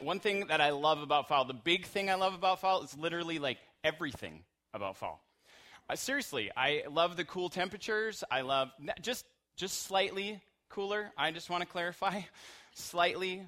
One thing that I love about fall, the big thing I love about fall, is literally like everything about fall. Seriously, I love the cool temperatures. I love just slightly cooler. I just want to clarify. Slightly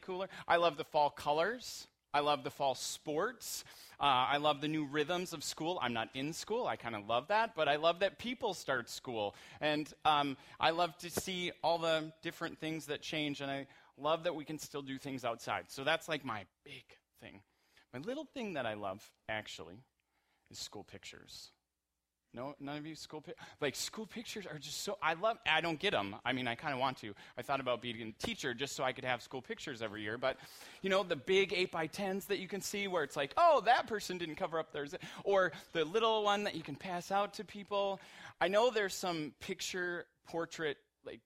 cooler. I love the fall colors. I love the fall sports. I love the new rhythms of school. I'm not in school. I kind of love that, but I love that people start school. And I love to see all the different things that change, and I love that we can still do things outside. So that's like my big thing. My little thing that I love, actually, is school pictures. No, none of you school pictures? Like, school pictures are just so, I don't get them. I mean, I kind of want to. I thought about being a teacher just so I could have school pictures every year. But, you know, the big 8x10s that you can see where it's like, oh, that person didn't cover up theirs. Or the little one that you can pass out to people. I know there's some picture, portrait, like,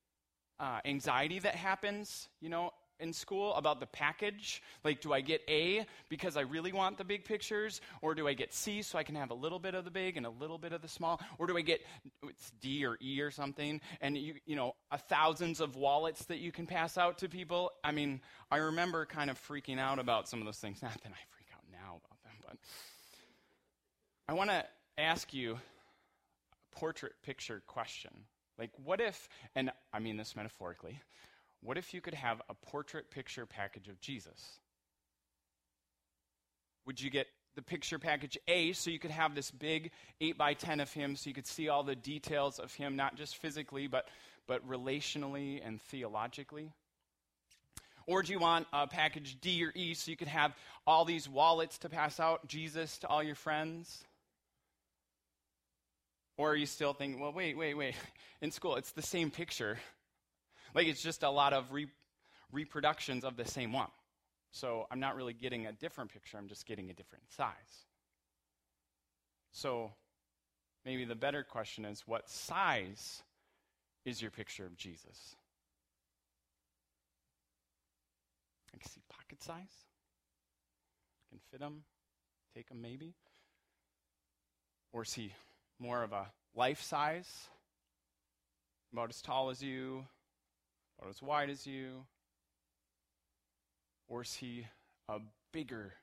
anxiety that happens, you know, in school about the package. Like, do I get A because I really want the big pictures? Or do I get C so I can have a little bit of the big and a little bit of the small? Or do I get it's D or E or something? And, you know, thousands of wallets that you can pass out to people. I mean, I remember kind of freaking out about some of those things. Not that I freak out now about them, but I want to ask you a portrait picture question. Like, what if, and I mean this metaphorically, what if you could have a portrait picture package of Jesus? Would you get the picture package A so you could have this big 8x10 of him so you could see all the details of him, not just physically, but relationally and theologically? Or do you want a package D or E so you could have all these wallets to pass out Jesus to all your friends? Or are you still thinking, well, wait, in school it's the same picture. Like, it's just a lot of reproductions of the same one. So I'm not really getting a different picture, I'm just getting a different size. So maybe the better question is, what size is your picture of Jesus? Like, see, pocket size? You can fit them, take them maybe. Or see, more of a life size, about as tall as you, or as wide as you? Or is he a bigger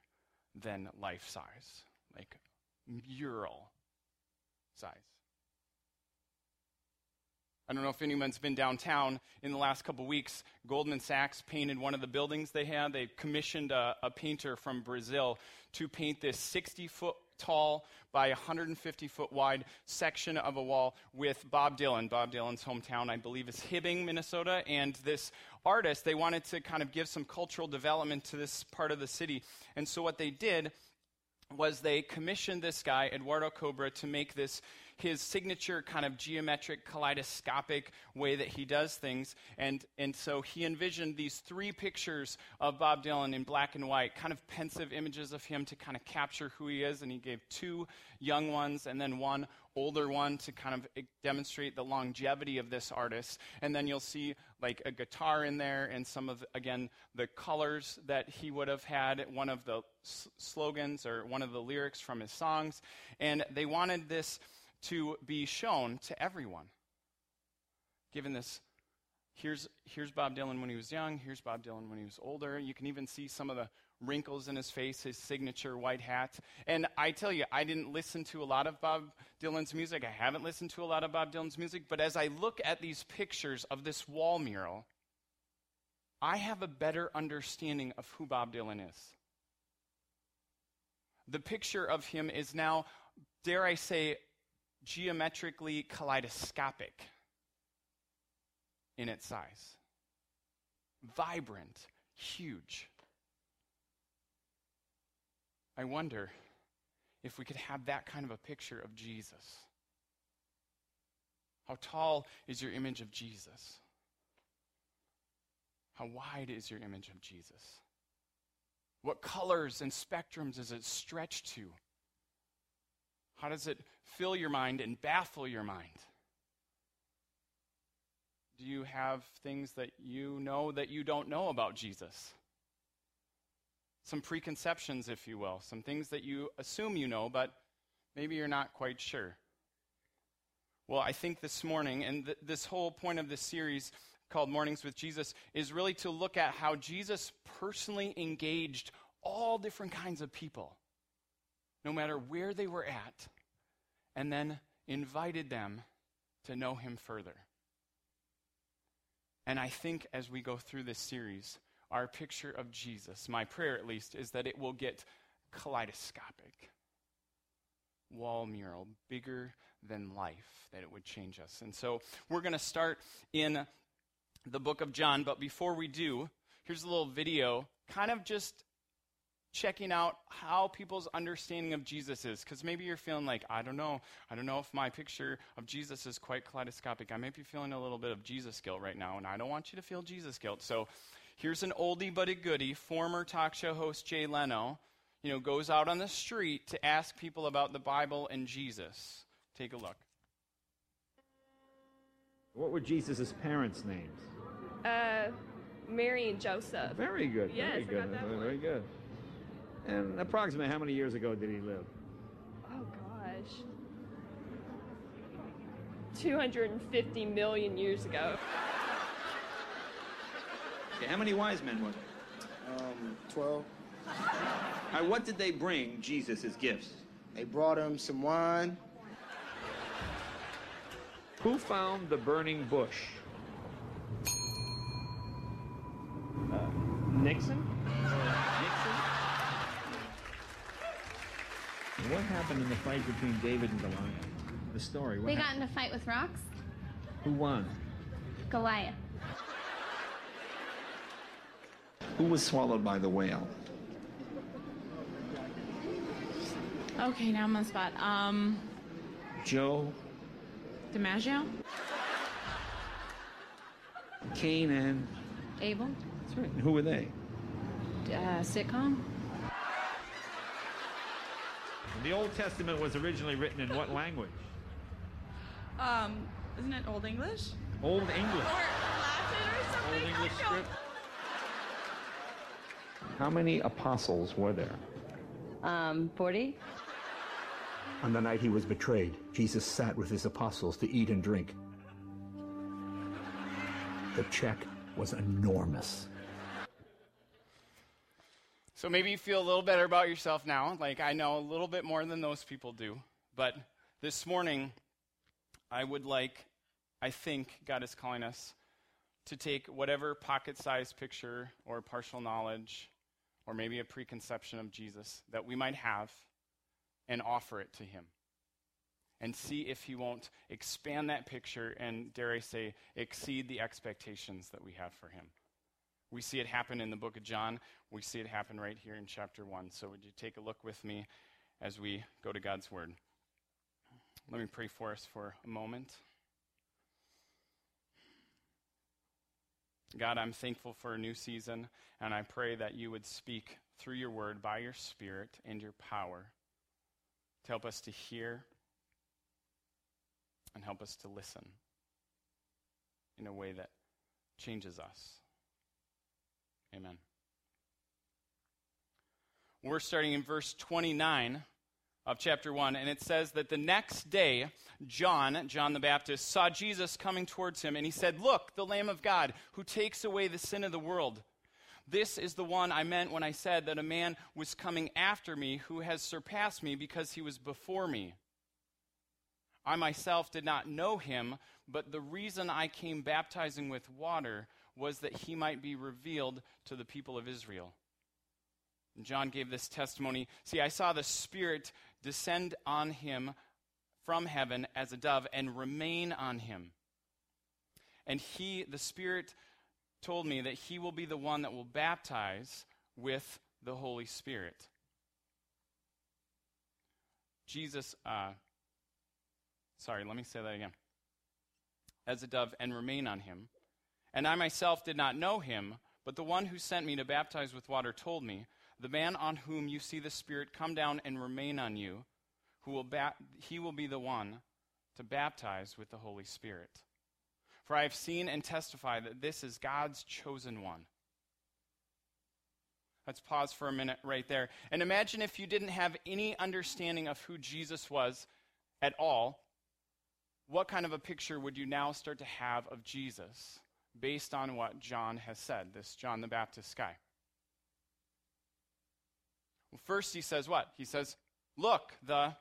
than life size, like mural size? I don't know if anyone's been downtown in the last couple weeks. Goldman Sachs painted one of the buildings they had. They commissioned a painter from Brazil to paint this 60-foot tall by 150-foot wide section of a wall with Bob Dylan. Bob Dylan's hometown, I believe, is Hibbing, Minnesota. And this artist, they wanted to kind of give some cultural development to this part of the city. And so what they did was they commissioned this guy, Eduardo Cobra, to make this his signature kind of geometric, kaleidoscopic way that he does things. And so he envisioned these three pictures of Bob Dylan in black and white, kind of pensive images of him to kind of capture who he is. And he gave two young ones and then one older one to kind of demonstrate the longevity of this artist. And then you'll see like a guitar in there and some of, again, the colors that he would have had, one of the slogans or one of the lyrics from his songs. And they wanted this to be shown to everyone. Given this, here's Bob Dylan when he was young, here's Bob Dylan when he was older. You can even see some of the wrinkles in his face, his signature white hat. And I tell you, I didn't listen to a lot of Bob Dylan's music. I haven't listened to a lot of Bob Dylan's music. But as I look at these pictures of this wall mural, I have a better understanding of who Bob Dylan is. The picture of him is now, dare I say, geometrically kaleidoscopic in its size. Vibrant, huge. I wonder if we could have that kind of a picture of Jesus. How tall is your image of Jesus? How wide is your image of Jesus? What colors and spectrums is it stretched to? How does it fill your mind and baffle your mind? Do you have things that you know that you don't know about Jesus? Some preconceptions, if you will, some things that you assume you know, but maybe you're not quite sure. Well, I think this morning, and this whole point of this series called Mornings with Jesus is really to look at how Jesus personally engaged all different kinds of people, no matter where they were at, and then invited them to know him further. And I think as we go through this series, our picture of Jesus, my prayer at least, is that it will get kaleidoscopic, wall mural, bigger than life, that it would change us. And so we're going to start in the book of John, but before we do, here's a little video, kind of just checking out how people's understanding of Jesus is, because maybe you're feeling like, I don't know if my picture of Jesus is quite kaleidoscopic. I may be feeling a little bit of Jesus guilt right now, and I don't want you to feel Jesus guilt. So here's an oldie but a goodie. Former talk show host Jay Leno, goes out on the street to ask people about the Bible and Jesus. Take a look. What were Jesus' parents' names? Mary and Joseph. Very good. Yes, very good. Very good. And approximately how many years ago did he live? Oh, gosh. 250 million years ago. Okay, how many wise men were there? 12. All right, what did they bring Jesus as gifts? They brought him some wine. Who found the burning bush? Nixon? What happened in the fight between David and Goliath? The story. They got in a fight with rocks. Who won? Goliath. Who was swallowed by the whale? Okay, now I'm on the spot. Joe DiMaggio? Cain and? Abel. That's right. And who were they? Sitcom. The Old Testament was originally written in what language? Isn't it Old English? Old English. Or Latin or something? Old English script. How many apostles were there? 40. On the night he was betrayed, Jesus sat with his apostles to eat and drink. The check was enormous. So maybe you feel a little better about yourself now, like I know a little bit more than those people do. But this morning, I think God is calling us to take whatever pocket-sized picture or partial knowledge or maybe a preconception of Jesus that we might have and offer it to him and see if he won't expand that picture and, dare I say, exceed the expectations that we have for him. We see it happen in the book of John. We see it happen right here in chapter 1. So would you take a look with me as we go to God's word? Let me pray for us for a moment. God, I'm thankful for a new season, and I pray that you would speak through your word by your spirit and your power to help us to hear and help us to listen in a way that changes us. Amen. We're starting in verse 29 of chapter 1, and it says that the next day, John the Baptist, saw Jesus coming towards him, and he said, "Look, the Lamb of God, who takes away the sin of the world. This is the one I meant when I said that a man was coming after me who has surpassed me because he was before me. I myself did not know him, but the reason I came baptizing with water was that he might be revealed to the people of Israel." And John gave this testimony. "See, I saw the Spirit descend on him from heaven as a dove and remain on him. And he, the Spirit, told me that he will be the one that will baptize with the Holy Spirit." As a dove and remain on him. "And I myself did not know him, but the one who sent me to baptize with water told me, 'The man on whom you see the Spirit come down and remain on you, he will be the one to baptize with the Holy Spirit. For I have seen and testify that this is God's chosen one.'" Let's pause for a minute right there. And imagine if you didn't have any understanding of who Jesus was at all, what kind of a picture would you now start to have of Jesus? based on what John has said, this John the Baptist guy. Well, first he says what? He says, look, the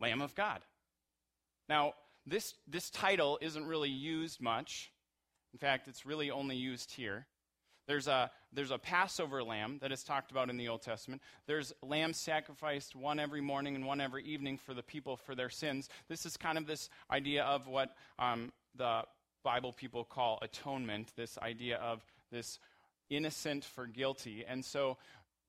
Lamb of God. Now, this title isn't really used much. In fact, it's really only used here. There's a Passover lamb that is talked about in the Old Testament. There's lambs sacrificed, one every morning and one every evening for the people for their sins. This is kind of this idea of what the Bible people call atonement, this idea of this innocent for guilty. And so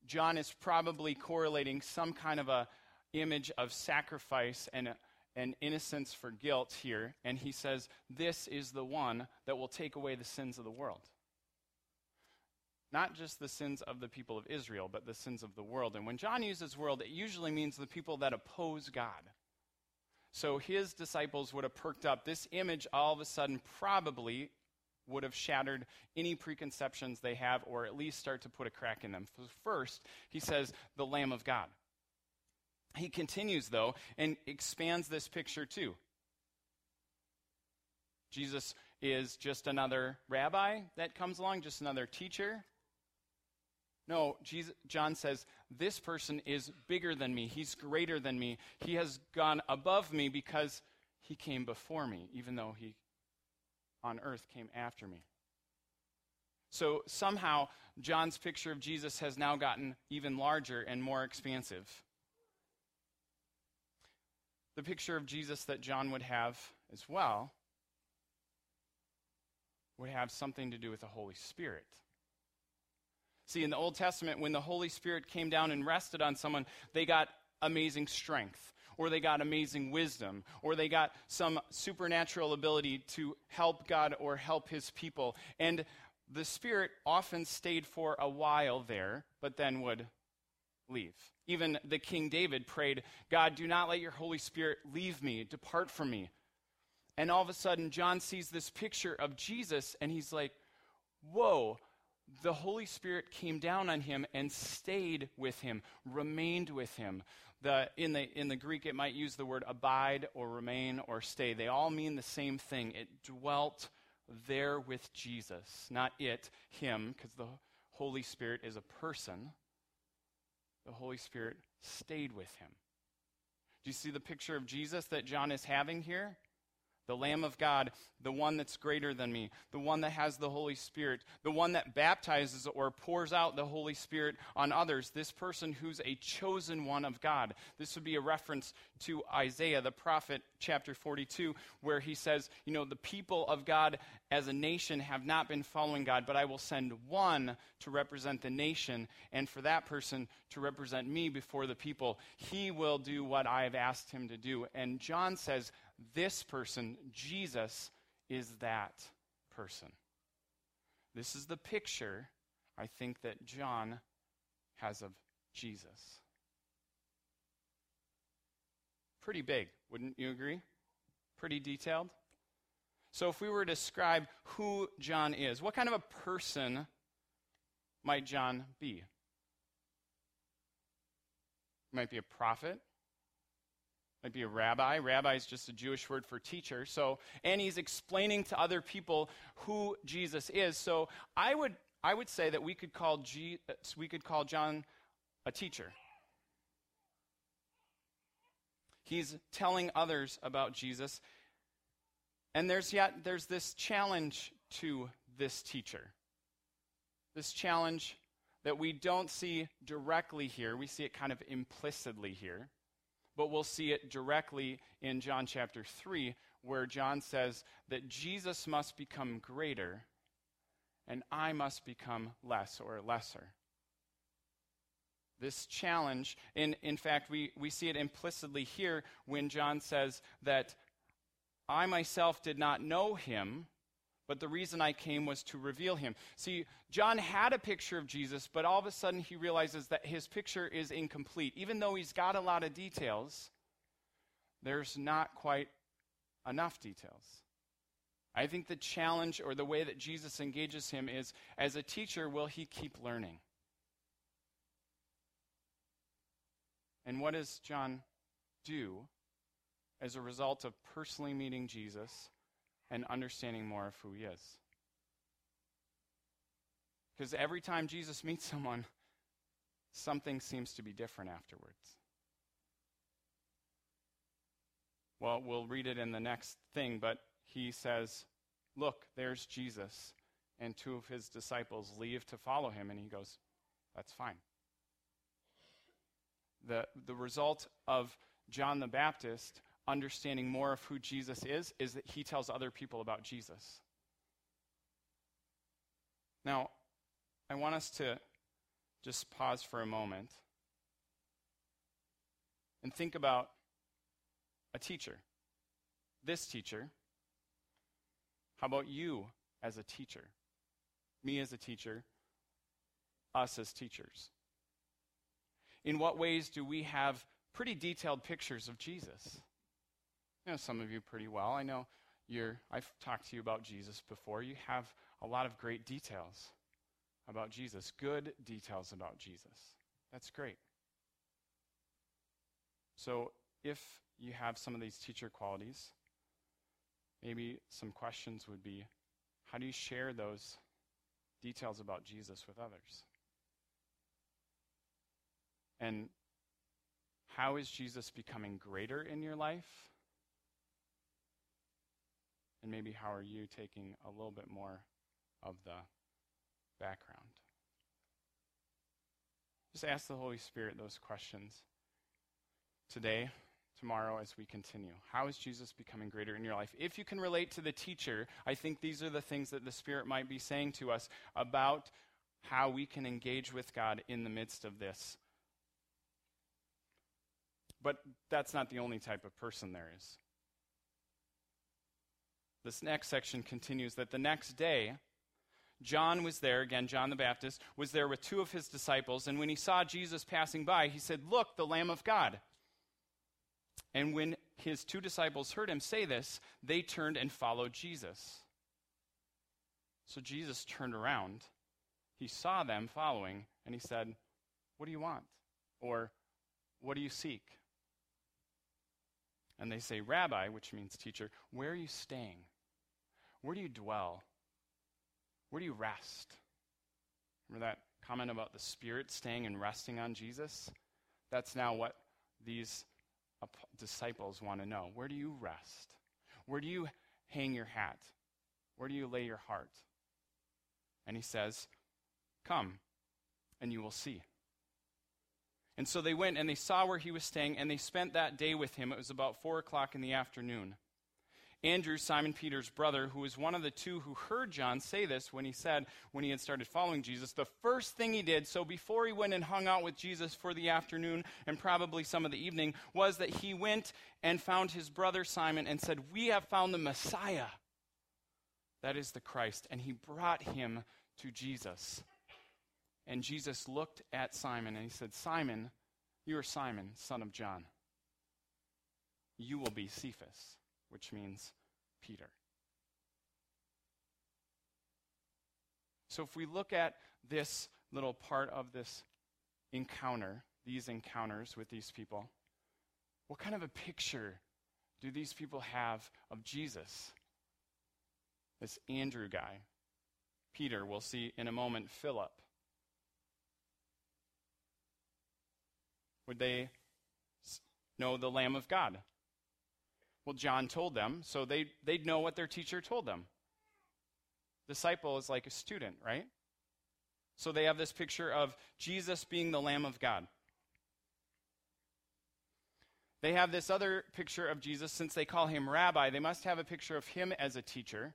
John is probably correlating some kind of a image of sacrifice and innocence for guilt here. And he says, this is the one that will take away the sins of the world. Not just the sins of the people of Israel, but the sins of the world. And when John uses world, it usually means the people that oppose God. So his disciples would have perked up. This image all of a sudden probably would have shattered any preconceptions they have, or at least start to put a crack in them. First, he says, the Lamb of God. He continues, though, and expands this picture, too. Jesus is just another rabbi that comes along, just another teacher. No, John says, this person is bigger than me. He's greater than me. He has gone above me because he came before me, even though he on earth came after me. So somehow, John's picture of Jesus has now gotten even larger and more expansive. The picture of Jesus that John would have as well would have something to do with the Holy Spirit. See, in the Old Testament, when the Holy Spirit came down and rested on someone, they got amazing strength, or they got amazing wisdom, or they got some supernatural ability to help God or help his people. And the Spirit often stayed for a while there, but then would leave. Even the King David prayed, God, do not let your Holy Spirit leave me, depart from me. And all of a sudden, John sees this picture of Jesus, and he's like, whoa, the Holy Spirit came down on him and stayed with him, remained with him. In the Greek, it might use the word abide or remain or stay. They all mean the same thing. It dwelt there with Jesus, not it, him, because the Holy Spirit is a person. The Holy Spirit stayed with him. Do you see the picture of Jesus that John is having here? The Lamb of God, the one that's greater than me, the one that has the Holy Spirit, the one that baptizes or pours out the Holy Spirit on others, this person who's a chosen one of God. This would be a reference to Isaiah, the prophet, chapter 42, where he says, you know, the people of God as a nation have not been following God, but I will send one to represent the nation, and for that person to represent me before the people. He will do what I have asked him to do. And John says, this person, Jesus, is that person. This is the picture, I think, that John has of Jesus. Pretty big, wouldn't you agree? Pretty detailed. So if we were to describe who John is, what kind of a person might John be? He might be a prophet. Might be a rabbi. Rabbi is just a Jewish word for teacher. So, and he's explaining to other people who Jesus is. So, I would say that we could call John a teacher. He's telling others about Jesus. And there's this challenge to this teacher. This challenge that we don't see directly here. We see it kind of implicitly here. But we'll see it directly in John chapter 3, where John says that Jesus must become greater and I must become less or lesser. This challenge, in fact, we see it implicitly here when John says that I myself did not know him, but the reason I came was to reveal him. See, John had a picture of Jesus, but all of a sudden he realizes that his picture is incomplete. Even though he's got a lot of details, there's not quite enough details. I think the challenge or the way that Jesus engages him is, as a teacher, will he keep learning? And what does John do as a result of personally meeting Jesus and understanding more of who he is. Because every time Jesus meets someone, something seems to be different afterwards. Well, we'll read it in the next thing, but he says, "Look, there's Jesus." And two of his disciples leave to follow him, and he goes, "That's fine." The result of John the Baptist understanding more of who Jesus is that he tells other people about Jesus. Now, I want us to just pause for a moment and think about a teacher. This teacher. How about you as a teacher? Me as a teacher. Us as teachers. In what ways do we have pretty detailed pictures of Jesus? I know some of you pretty well. I know I've talked to you about Jesus before. You have a lot of great details about Jesus, good details about Jesus. That's great. So if you have some of these teacher qualities, maybe some questions would be, how do you share those details about Jesus with others? And how is Jesus becoming greater in your life? And maybe how are you taking a little bit more of the background? Just ask the Holy Spirit those questions today, tomorrow, as we continue. How is Jesus becoming greater in your life? If you can relate to the teacher, I think these are the things that the Spirit might be saying to us about how we can engage with God in the midst of this. But that's not the only type of person there is. This next section continues that the next day, John was there, again, John the Baptist, was there with two of his disciples, and when he saw Jesus passing by, he said, "Look, the Lamb of God." And when his two disciples heard him say this, they turned and followed Jesus. So Jesus turned around. He saw them following, and he said, "What do you want?" Or, "What do you seek?" And they say, "Rabbi," which means teacher, "where are you staying? Where do you dwell? Where do you rest?" Remember that comment about the Spirit staying and resting on Jesus? That's now what these disciples want to know. Where do you rest? Where do you hang your hat? Where do you lay your heart? And he says, "Come, and you will see." And so they went and they saw where he was staying, and they spent that day with him. It was about 4:00 in the afternoon. Andrew, Simon Peter's brother, who was one of the two who heard John say this when he had started following Jesus, the first thing he did, so before he went and hung out with Jesus for the afternoon and probably some of the evening, was that he went and found his brother Simon and said, "We have found the Messiah." That is the Christ. And he brought him to Jesus. And Jesus looked at Simon and he said, "Simon, you are Simon, son of John. You will be Cephas," which means Peter. So if we look at this little part of this encounter, these encounters with these people, what kind of a picture do these people have of Jesus? This Andrew guy, Peter, we'll see in a moment, Philip. Would they know the Lamb of God? Well, John told them, so they'd know what their teacher told them. Disciple is like a student, right? So they have this picture of Jesus being the Lamb of God. They have this other picture of Jesus. Since they call him Rabbi, they must have a picture of him as a teacher.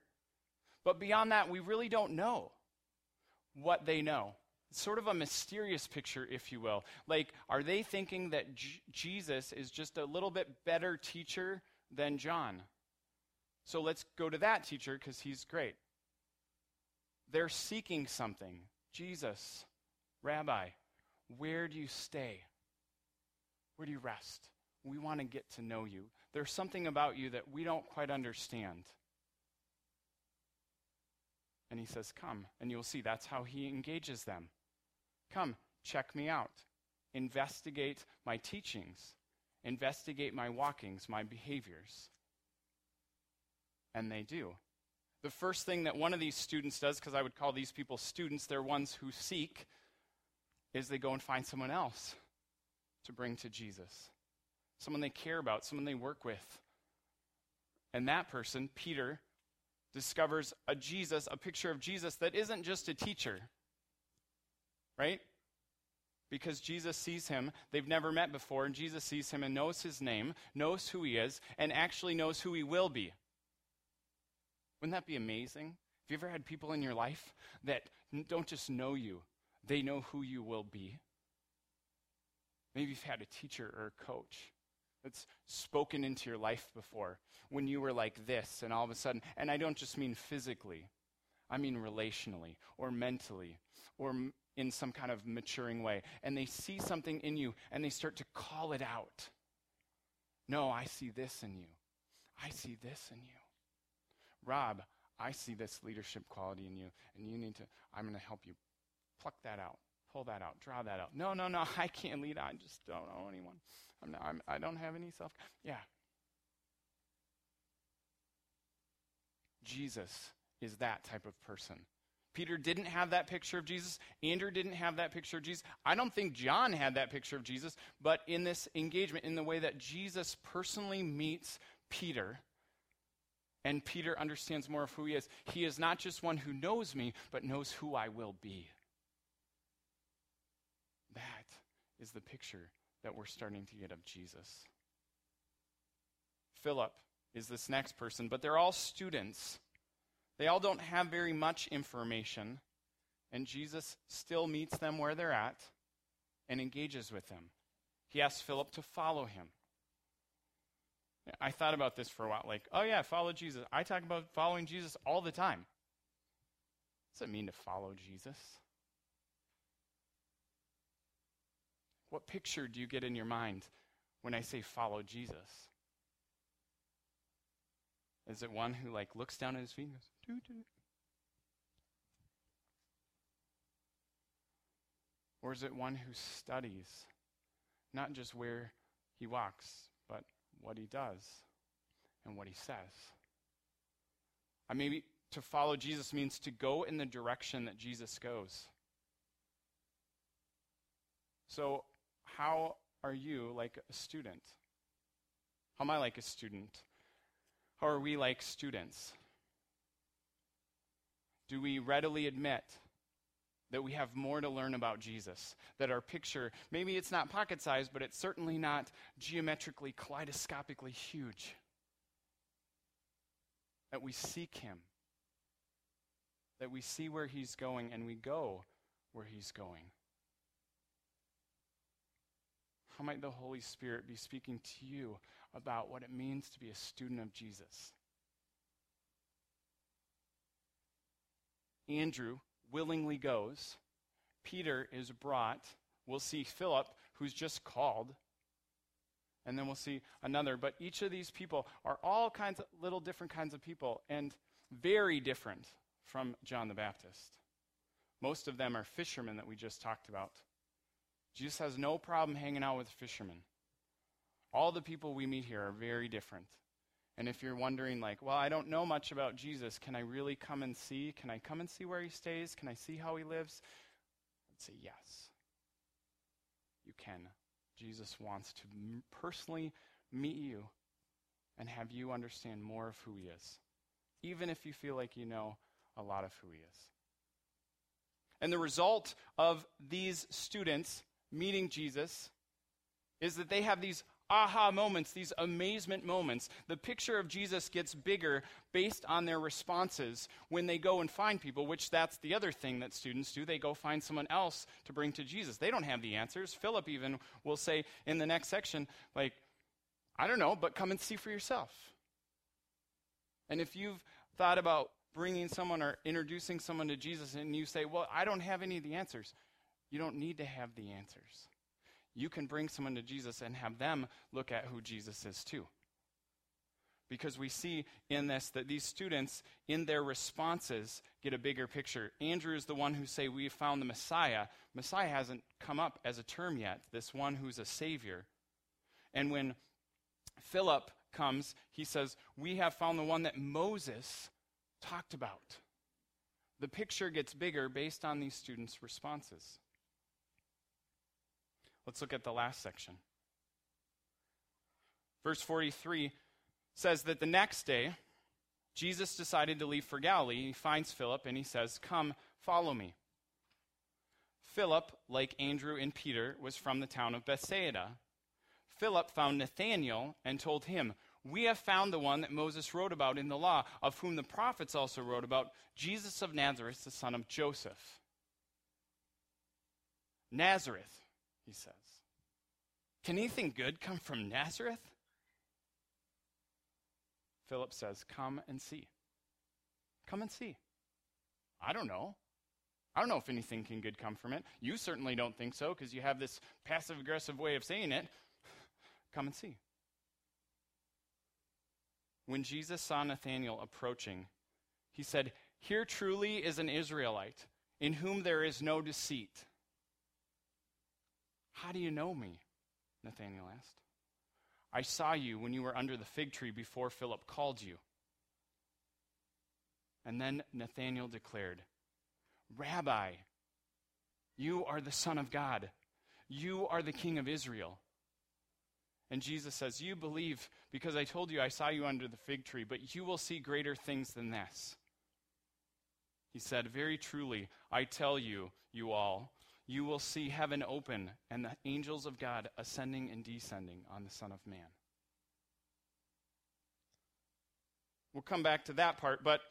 But beyond that, we really don't know what they know. It's sort of a mysterious picture, if you will. Like, are they thinking that Jesus is just a little bit better teacher than John? So let's go to that teacher because he's great. They're seeking something. Jesus, Rabbi, where do you stay? Where do you rest? We want to get to know you. There's something about you that we don't quite understand. And he says, "Come," and you'll see. That's how he engages them. Come, check me out. Investigate my teachings. Investigate my walkings, my behaviors. And they do. the first thing that one of these students does, because I would call these people students, they're ones who seek, is they go and find someone else to bring to Jesus. Someone they care about, someone they work with. And that person, Peter, discovers a picture of Jesus that isn't just a teacher, right? Because Jesus sees him, they've never met before, and Jesus sees him and knows his name, knows who he is, and actually knows who he will be. Wouldn't that be amazing? Have you ever had people in your life that don't just know you, they know who you will be? Maybe you've had a teacher or a coach that's spoken into your life before when you were like this, and all of a sudden, and I don't just mean physically, I mean relationally or mentally or in some kind of maturing way, and they see something in you, and they start to call it out. No, I see this in you. I see this in you. Rob, I see this leadership quality in you, and you need to, I'm going to help you pluck that out, pull that out, draw that out. No, I can't lead. I just don't know anyone. I don't have any self. Yeah. Jesus is that type of person. Peter didn't have that picture of Jesus. Andrew didn't have that picture of Jesus. I don't think John had that picture of Jesus, but in this engagement, in the way that Jesus personally meets Peter, and Peter understands more of who he is. He is not just one who knows me, but knows who I will be. That is the picture that we're starting to get of Jesus. Philip is this next person, but they're all students. They all don't have very much information, and Jesus still meets them where they're at and engages with them. He asks Philip to follow him. I thought about this for a while, like, oh yeah, follow Jesus. I talk about following Jesus all the time. What does it mean to follow Jesus? What picture do you get in your mind when I say follow Jesus? Is it one who like looks down at his feet and goes, doo, doo? Or is it one who studies not just where he walks, but what he does and what he says? Maybe to follow Jesus means to go in the direction that Jesus goes. So how are you like a student? How am I like a student? How are we like students? Do we readily admit that we have more to learn about Jesus, that our picture, maybe it's not pocket-sized, but it's certainly not geometrically, kaleidoscopically huge, that we seek him, that we see where he's going and we go where he's going? How might the Holy Spirit be speaking to you about what it means to be a student of Jesus? Andrew willingly goes. Peter is brought. We'll see Philip, who's just called. And then we'll see another. But each of these people are all kinds of little different kinds of people and very different from John the Baptist. Most of them are fishermen that we just talked about. Jesus has no problem hanging out with fishermen. All the people we meet here are very different. And if you're wondering, like, well, I don't know much about Jesus. Can I really come and see? Can I come and see where he stays? Can I see how he lives? I'd say yes. You can. Jesus wants to personally meet you and have you understand more of who he is, even if you feel like you know a lot of who he is. And the result of these students meeting Jesus is that they have these aha moments, these amazement moments. The picture of Jesus gets bigger based on their responses when they go and find people, which that's the other thing that students do. They go find someone else to bring to Jesus. They don't have the answers. Philip even will say in the next section, like, I don't know, but come and see for yourself. And if you've thought about bringing someone or introducing someone to Jesus and you say, well, I don't have any of the answers, you don't need to have the answers. You can bring someone to Jesus and have them look at who Jesus is too. Because we see in this that these students, in their responses, get a bigger picture. Andrew is the one who say, we found the Messiah. Messiah hasn't come up as a term yet, this one who's a savior. And when Philip comes, he says, we have found the one that Moses talked about. The picture gets bigger based on these students' responses. Let's look at the last section. Verse 43 says that the next day, Jesus decided to leave for Galilee. He finds Philip and he says, "Come, follow me." Philip, like Andrew and Peter, was from the town of Bethsaida. Philip found Nathanael and told him, "We have found the one that Moses wrote about in the law, of whom the prophets also wrote about, Jesus of Nazareth, the son of Joseph." Nazareth, he says. Can anything good come from Nazareth? Philip says, "Come and see. Come and see. I don't know. I don't know if anything can good come from it. You certainly don't think so, because you have this passive-aggressive way of saying it. Come and see." When Jesus saw Nathanael approaching, he said, "Here truly is an Israelite, in whom there is no deceit." "How do you know me?" Nathanael asked. "I saw you when you were under the fig tree before Philip called you." And then Nathanael declared, "Rabbi, you are the Son of God. You are the King of Israel." And Jesus says, "You believe because I told you I saw you under the fig tree, but you will see greater things than this." He said, "Very truly, I tell you, you all, you will see heaven open and the angels of God ascending and descending on the Son of Man." We'll come back to that part, but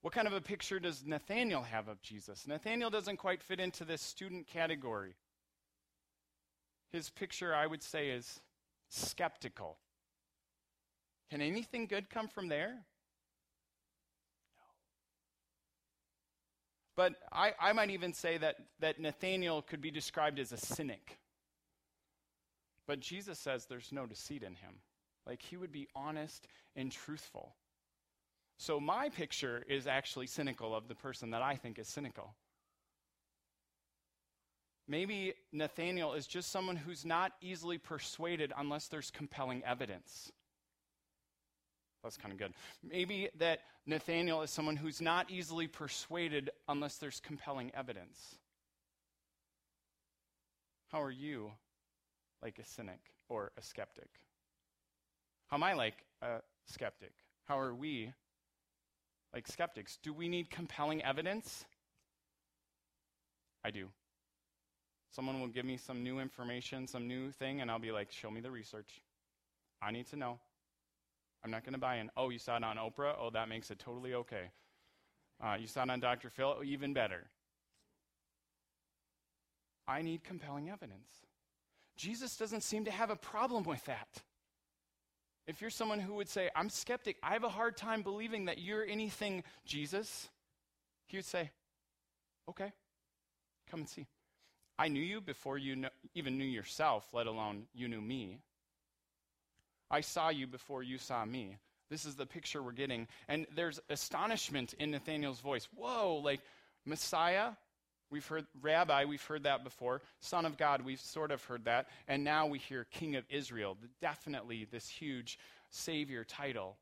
what kind of a picture does Nathanael have of Jesus? Nathanael doesn't quite fit into this student category. His picture, I would say, is skeptical. Can anything good come from there? No. But I might even say that Nathanael could be described as a cynic. But Jesus says there's no deceit in him. Like, he would be honest and truthful. So my picture is actually cynical of the person that I think is cynical. Maybe Nathanael is just someone who's not easily persuaded unless there's compelling evidence. That's kind of good. Maybe that Nathanael is someone who's not easily persuaded unless there's compelling evidence. How are you like a cynic or a skeptic? How am I like a skeptic? How are we like skeptics? Do we need compelling evidence? I do. Someone will give me some new information, some new thing, and I'll be like, "Show me the research. I need to know. I'm not going to buy in. Oh, you saw it on Oprah? Oh, that makes it totally okay. You saw it on Dr. Phil? Oh, even better." I need compelling evidence. Jesus doesn't seem to have a problem with that. If you're someone who would say, "I'm skeptic, I have a hard time believing that you're anything, Jesus," he would say, "Okay, come and see. I knew you before you even knew yourself, let alone you knew me. I saw you before you saw me." This is the picture we're getting. And there's astonishment in Nathanael's voice. Whoa, like Messiah, we've heard, Rabbi, we've heard that before. Son of God, we've sort of heard that. And now we hear King of Israel, definitely this huge Savior title.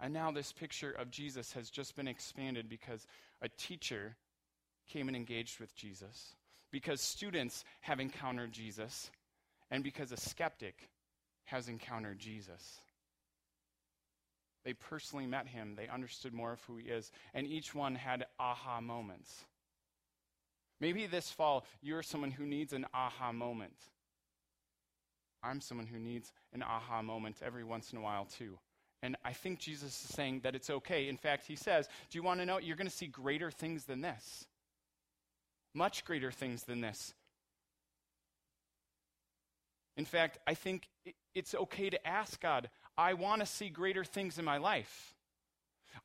And now this picture of Jesus has just been expanded because a teacher came and engaged with Jesus, because students have encountered Jesus, and because a skeptic has encountered Jesus. They personally met him. They understood more of who he is, and each one had aha moments. Maybe this fall, you're someone who needs an aha moment. I'm someone who needs an aha moment every once in a while, too. And I think Jesus is saying that it's okay. In fact, he says, "Do you want to know? You're going to see greater things than this. Much greater things than this." In fact, I think it's okay to ask God, "I want to see greater things in my life.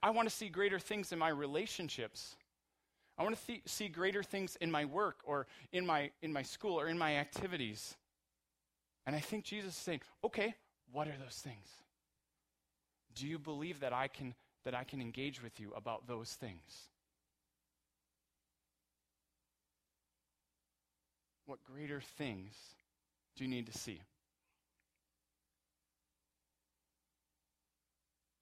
I want to see greater things in my relationships. I want to see greater things in my work or in my school or in my activities." And I think Jesus is saying, "Okay, what are those things? Do you believe that I can engage with you about those things? What greater things do you need to see?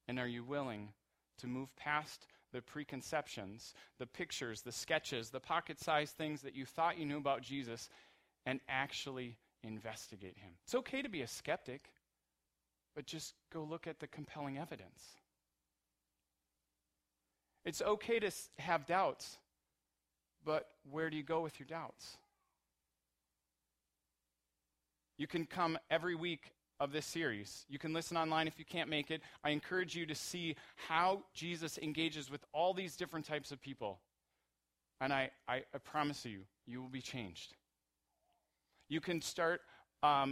And are you willing to move past the preconceptions, the pictures, the sketches, the pocket-sized things that you thought you knew about Jesus, and actually investigate him. It's okay to be a skeptic, but just go look at the compelling evidence. It's okay to have doubts, but where do you go with your doubts? You can come every week of this series. You can listen online if you can't make it. I encourage you to see how Jesus engages with all these different types of people. And I promise you, you will be changed. You can start,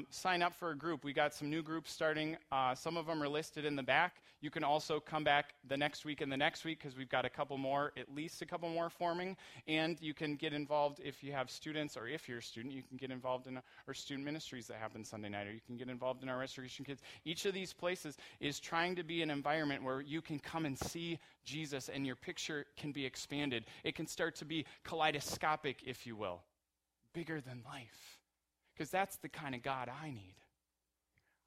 sign up for a group. We got some new groups starting. Some of them are listed in the back. You can also come back the next week and the next week because we've got a couple more, at least a couple more forming. And you can get involved if you have students, or if you're a student, you can get involved in our student ministries that happen Sunday night, or you can get involved in our Restoration Kids. Each of these places is trying to be an environment where you can come and see Jesus and your picture can be expanded. It can start to be kaleidoscopic, if you will, bigger than life. Because that's the kind of God I need.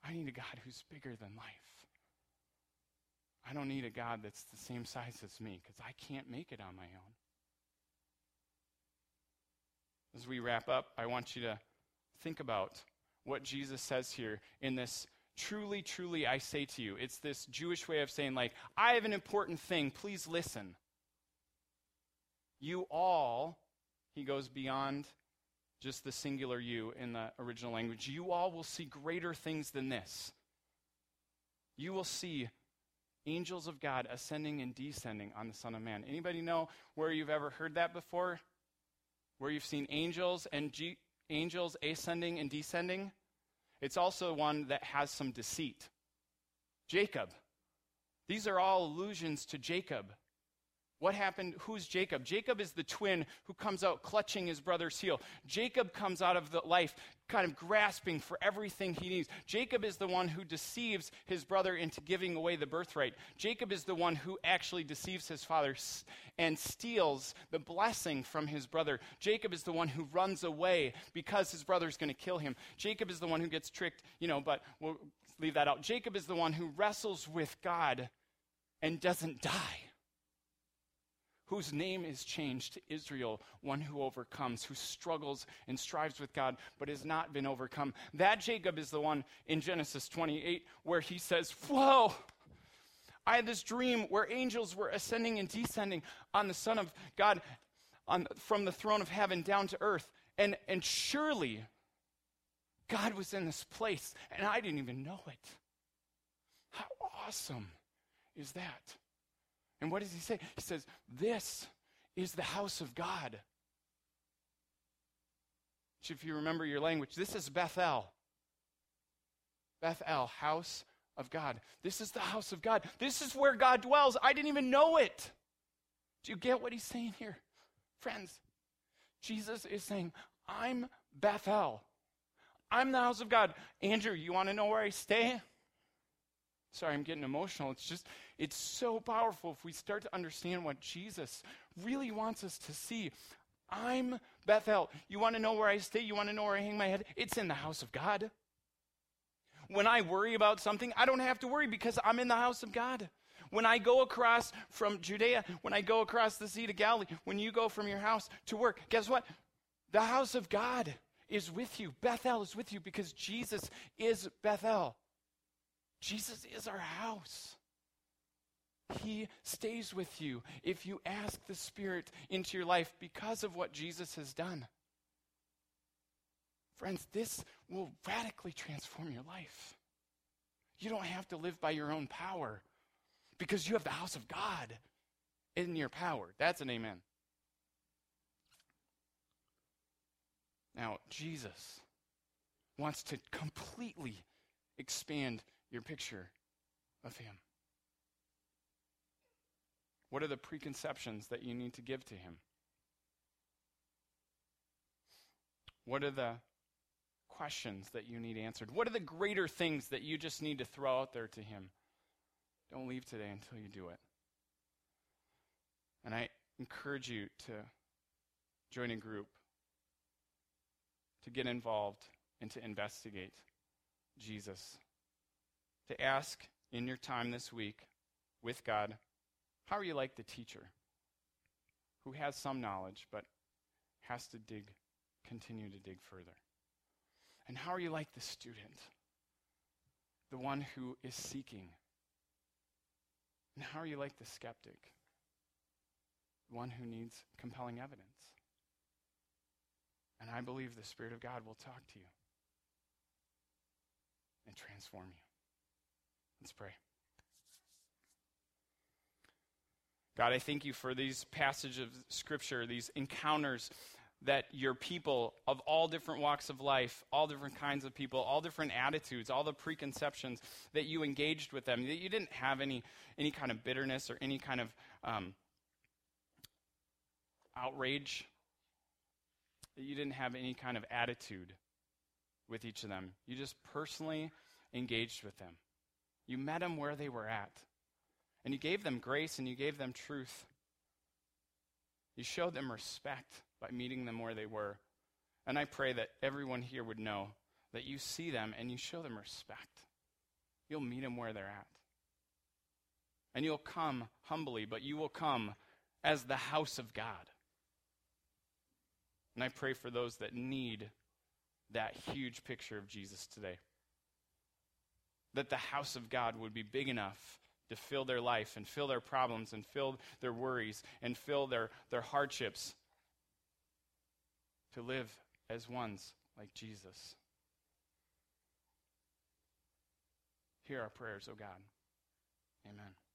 I need a God who's bigger than life. I don't need a God that's the same size as me, because I can't make it on my own. As we wrap up, I want you to think about what Jesus says here in this truly, truly, I say to you. It's this Jewish way of saying, like, I have an important thing, please listen. You all, he goes beyond just the singular you in the original language. You all will see greater things than this. You will see angels of God ascending and descending on the Son of Man. Anybody know where you've ever heard that before? Where you've seen angels and angels ascending and descending? It's also one that has some deceit. Jacob. These are all allusions to Jacob. What happened? Who's Jacob? Jacob is the twin who comes out clutching his brother's heel. Jacob comes out of the life kind of grasping for everything he needs. Jacob is the one who deceives his brother into giving away the birthright. Jacob is the one who actually deceives his father and steals the blessing from his brother. Jacob is the one who runs away because his brother's going to kill him. Jacob is the one who gets tricked, but we'll leave that out. Jacob is the one who wrestles with God and doesn't die, whose name is changed to Israel, one who overcomes, who struggles and strives with God, but has not been overcome. That Jacob is the one in Genesis 28 where he says, whoa, I had this dream where angels were ascending and descending on the Son of God from the throne of heaven down to earth. And surely God was in this place, and I didn't even know it. How awesome is that? And what does he say? He says, this is the house of God. Which, if you remember your language, this is Bethel. Bethel, house of God. This is the house of God. This is where God dwells. I didn't even know it. Do you get what he's saying here? Friends, Jesus is saying, I'm Bethel. I'm the house of God. Andrew, you want to know where I stay? Sorry, I'm getting emotional. It's so powerful if we start to understand what Jesus really wants us to see. I'm Bethel. You want to know where I stay? You want to know where I hang my head? It's in the house of God. When I worry about something, I don't have to worry because I'm in the house of God. When I go across from Judea, when I go across the Sea to Galilee, when you go from your house to work, guess what? The house of God is with you. Bethel is with you because Jesus is Bethel. Jesus is our house. He stays with you if you ask the Spirit into your life because of what Jesus has done. Friends, this will radically transform your life. You don't have to live by your own power because you have the house of God in your power. That's an amen. Now, Jesus wants to completely expand your picture of him. What are the preconceptions that you need to give to him? What are the questions that you need answered? What are the greater things that you just need to throw out there to him? Don't leave today until you do it. And I encourage you to join a group, to get involved, and to investigate Jesus, to ask in your time this week with God How are you like the teacher who has some knowledge but has to continue to dig further? And how are you like the student, the one who is seeking? And how are you like the skeptic, the one who needs compelling evidence? And I believe the Spirit of God will talk to you and transform you. Let's pray. God, I thank you for these passages of Scripture, these encounters that your people of all different walks of life, all different kinds of people, all different attitudes, all the preconceptions, that you engaged with them, that you didn't have any kind of bitterness or any kind of outrage, that you didn't have any kind of attitude with each of them. You just personally engaged with them. You met them where they were at. And you gave them grace and you gave them truth. You showed them respect by meeting them where they were. And I pray that everyone here would know that you see them and you show them respect. You'll meet them where they're at. And you'll come humbly, but you will come as the house of God. And I pray for those that need that huge picture of Jesus today, that the house of God would be big enough to fill their life and fill their problems and fill their worries and fill their hardships, to live as ones like Jesus. Hear our prayers, O God. Amen.